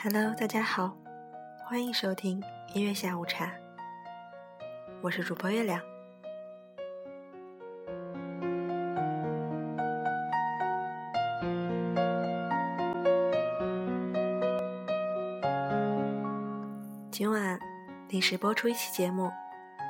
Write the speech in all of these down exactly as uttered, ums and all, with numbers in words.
Hello， 大家好，欢迎收听音乐下午茶，我是主播月亮。今晚临时播出一期节目，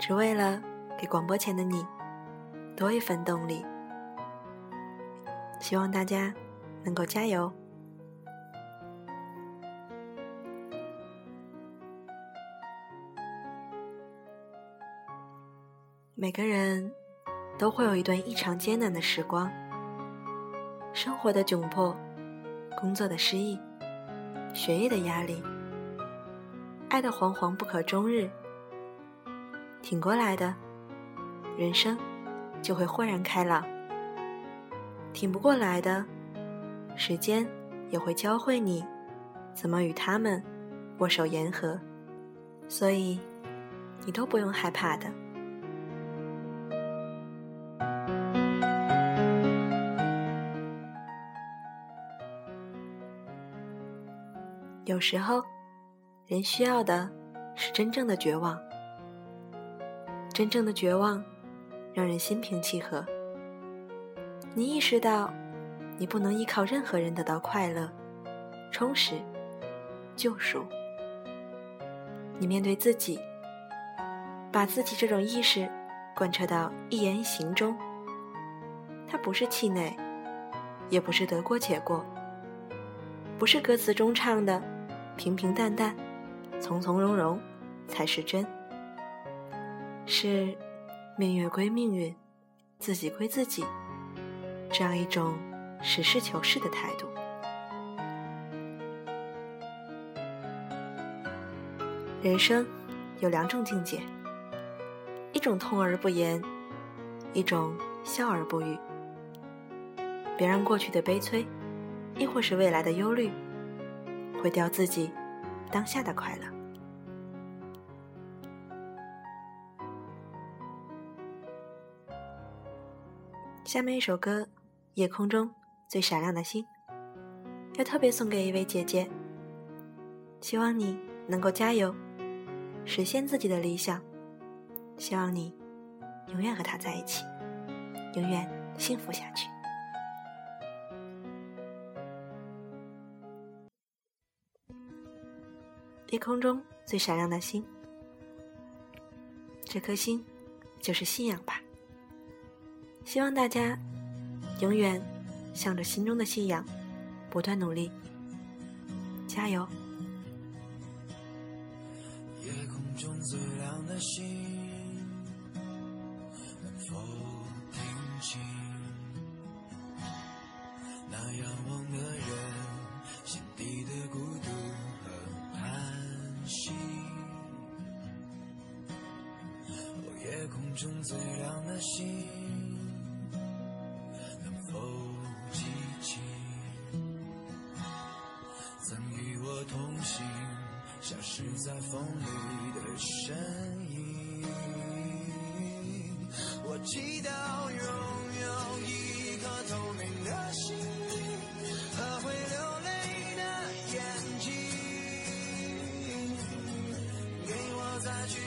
只为了给广播前的你多一份动力，希望大家能够加油。每个人都会有一段异常艰难的时光，生活的窘迫，工作的失意，学业的压力，爱的惶惶不可终日，挺过来的，人生就会豁然开朗；挺不过来的，时间也会教会你怎么与他们握手言和，所以你都不用害怕的。有时候人需要的是真正的绝望，真正的绝望让人心平气和。你意识到你不能依靠任何人得到快乐、充实、救赎，你面对自己，把自己这种意识贯彻到一言一行中。它不是气馁，也不是得过且过，不是歌词中唱的平平淡淡、从从容容才是真，是命运归命运，自己归自己，这样一种实事求是的态度。人生有两种境界，一种痛而不言，一种笑而不语。别让过去的悲催，亦或是未来的忧虑，毁掉自己当下的快乐。下面一首歌《夜空中最闪亮的星》，要特别送给一位姐姐，希望你能够加油，实现自己的理想，希望你永远和她在一起，永远幸福下去。夜空中最闪亮的星，这颗星就是信仰吧。希望大家永远向着心中的信仰不断努力，加油！夜空中最亮的星，能否听清？那仰望的人心底的孤独和盼息。哦，夜空中最亮的星，能否记起曾与我同行、消失在风里的身影？我祈祷拥有一颗透明的心。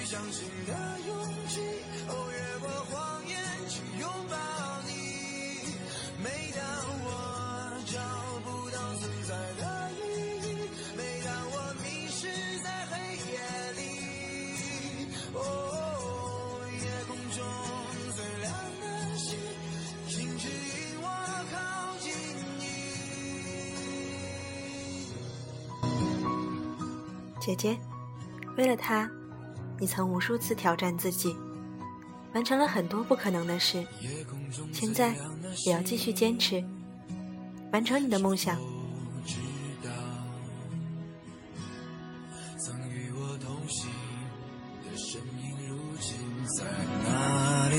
相信的勇气，哦，越过谎言去拥抱你。每当我找不到存在的意义，每当我迷失在黑夜里，哦，夜空中最亮的星，请指引我靠近你。姐姐，为了他，你曾无数次挑战自己，完成了很多不可能的事，现在也要继续坚持，完成你的梦想。曾与我同行的身影如今在哪里？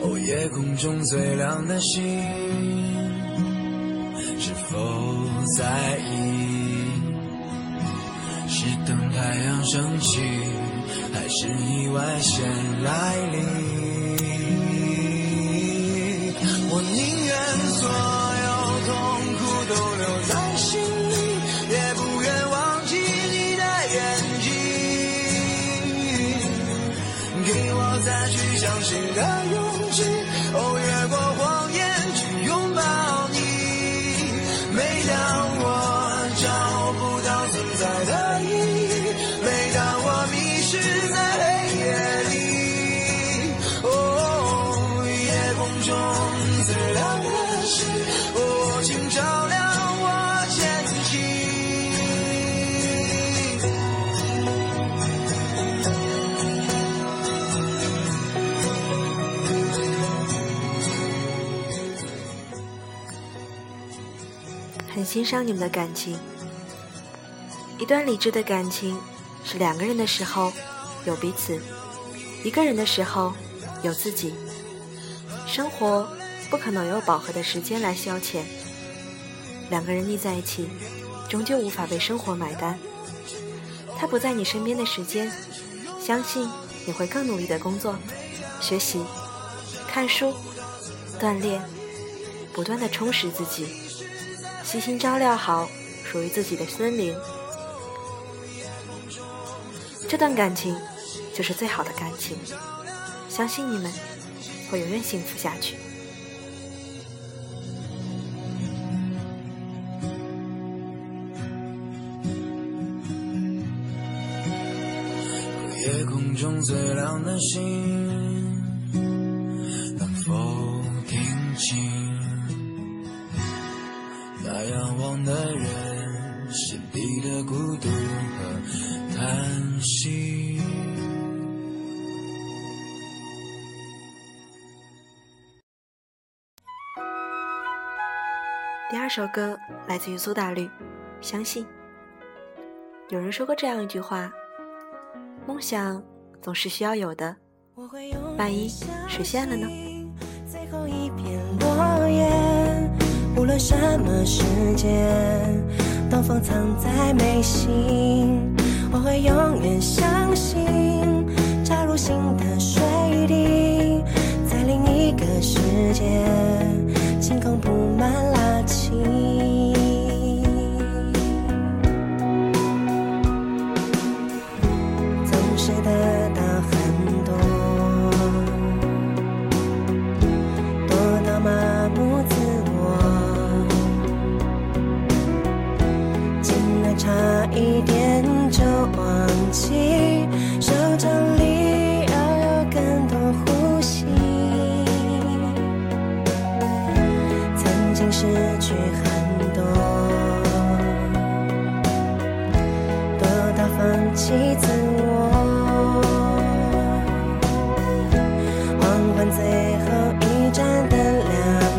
哦，夜空中最亮的星，是否在意？是等太阳升起，还是意外先来临？我宁愿所有痛苦都留在心里，也不愿忘记你的眼睛，给我再去相信的勇气，哦，越过谎言去拥抱你。每当我找不到存在的很欣赏你们的感情。一段理智的感情是两个人的时候有彼此，一个人的时候有自己。生活不可能有饱和的时间来消遣，两个人腻在一起终究无法为生活买单。他不在你身边的时间，相信你会更努力的工作、学习、看书、锻炼，不断的充实自己，悉心照料好属于自己的森林。这段感情就是最好的感情，相信你们会永远幸福下去。夜空中最亮的星能否听清，那仰望的人心底的孤独和叹息。第二首歌来自于苏打绿，相信。有人说过这样一句话，梦想总是需要有的，万一实现了呢？最后一片落叶，无论什么时间，东风藏在眉心，我会永远相信，插入心的水滴，在另一个世界，星空布满拉起。总是得到很多，多到麻木自我，差一点就忘记，手掌里要有更多呼吸。曾经失去很多，多到放弃自我。黄昏最后一盏灯亮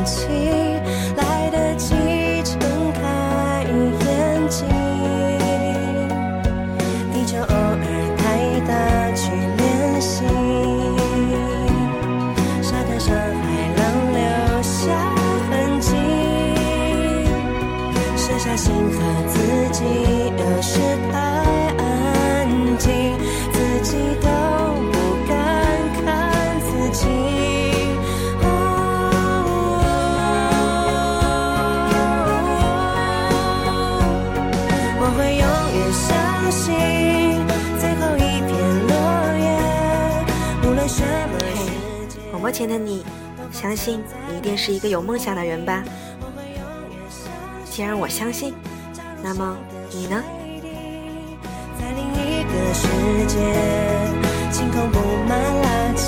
起，来得及睁开眼睛。心和自己有时太安静，自己都不敢看自己、哦哦、我会永远相信最后一片落叶，无论什么时间。广播前的你，相信你一定是一个有梦想的人吧。既然我相信，那么你呢？在另一个世界，星空布满了漆。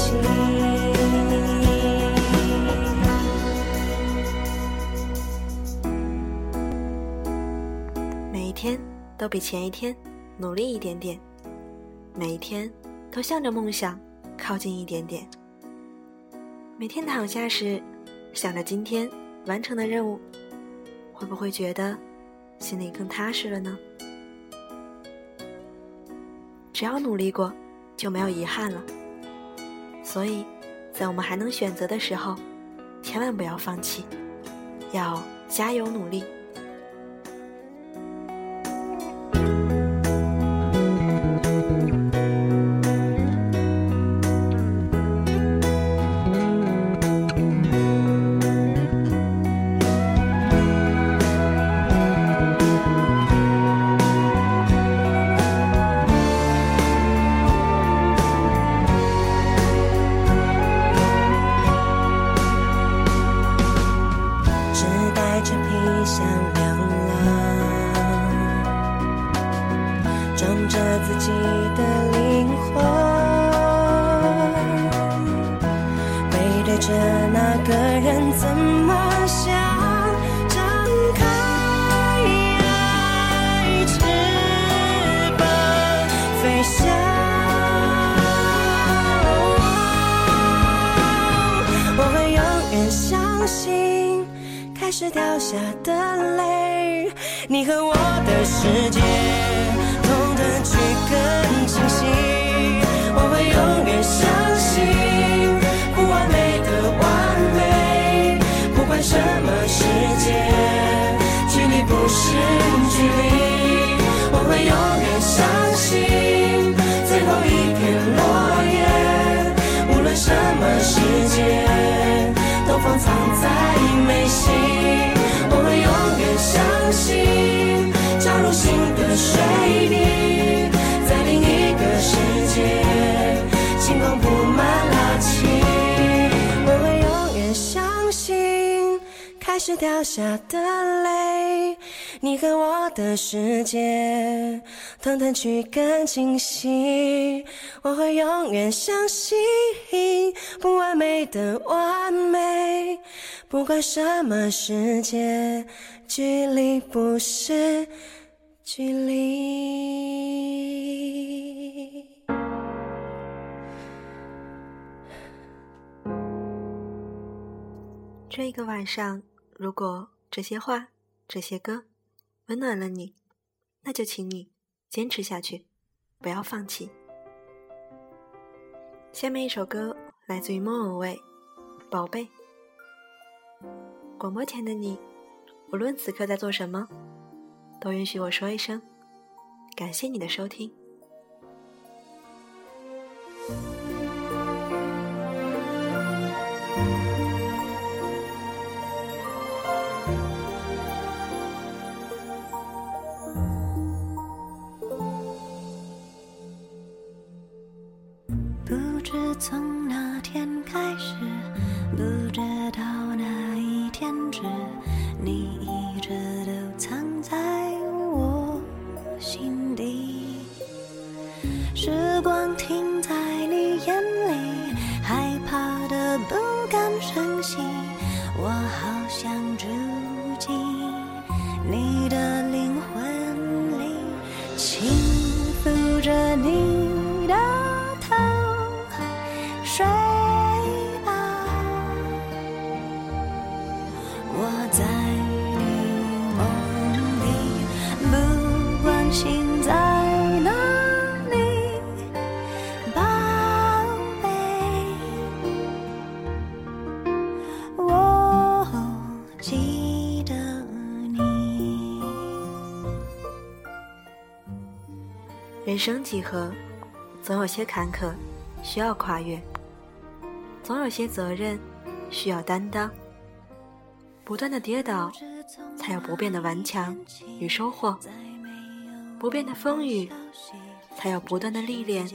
每一天都比前一天努力一点点，每一天都向着梦想靠近一点点。每天躺下时，想着今天完成的任务，会不会觉得心里更踏实了呢？只要努力过，就没有遗憾了。所以，在我们还能选择的时候，千万不要放弃，要加油努力。藏着自己的灵魂，背对着那个人怎么想？开始掉下的泪，你和我的世界痛得却更清晰，我会永远相信不完美的完美，不管什么世界，距离不是距离，我会永远相信最后一片落叶，无论什么世界都放藏在眉心，我会永远相信照入心的水滴，在另一个世界星光布满拉起，我会永远相信开始掉下的泪，你和我的世界吞吞去更清晰，我会永远相信不完美的完美，不管什么世界，距离不是距离。这个晚上，如果这些话这些歌温暖了你，那就请你坚持下去，不要放弃。下面一首歌来自于 Moonway， 宝贝。广播前的你，无论此刻在做什么，都允许我说一声，感谢你的收听。从那天开始，不知道哪一天止，你一直都藏在我心底，时光停在你眼里，害怕的不敢声息，我好想住进你的灵魂里，轻抚着你的睡吧，我在你梦里，不管心在哪里，宝贝，我记得你。人生几何，总有些坎坷需要跨越，总有些责任需要担当，不断的跌倒才有不变的顽强与收获，不变的风雨才有不断的历练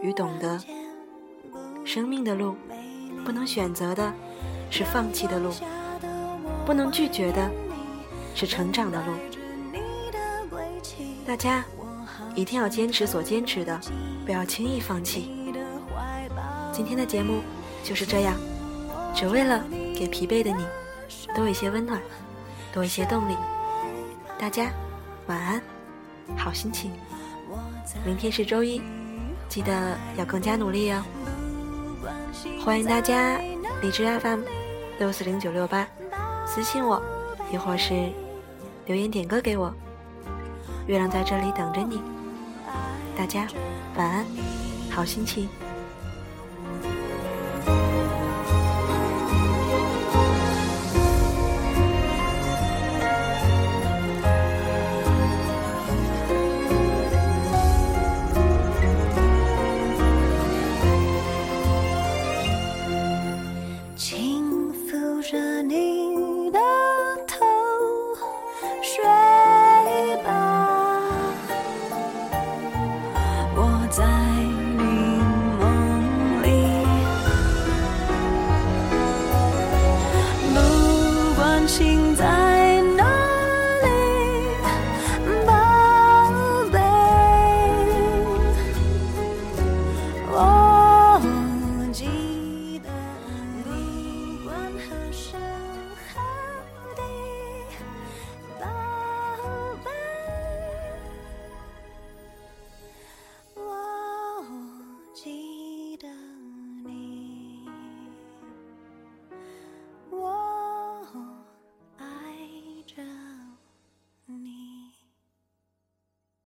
与懂得。生命的路，不能选择的是放弃的路，不能拒绝的是成长的路。大家一定要坚持所坚持的，不要轻易放弃。今天的节目就是这样，只为了给疲惫的你多一些温暖，多一些动力。大家晚安，好心情。明天是周一，记得要更加努力哦。欢迎大家荔枝 F M 六四零九六八私信我，亦或是留言点歌给我。月亮在这里等着你。大家晚安，好心情。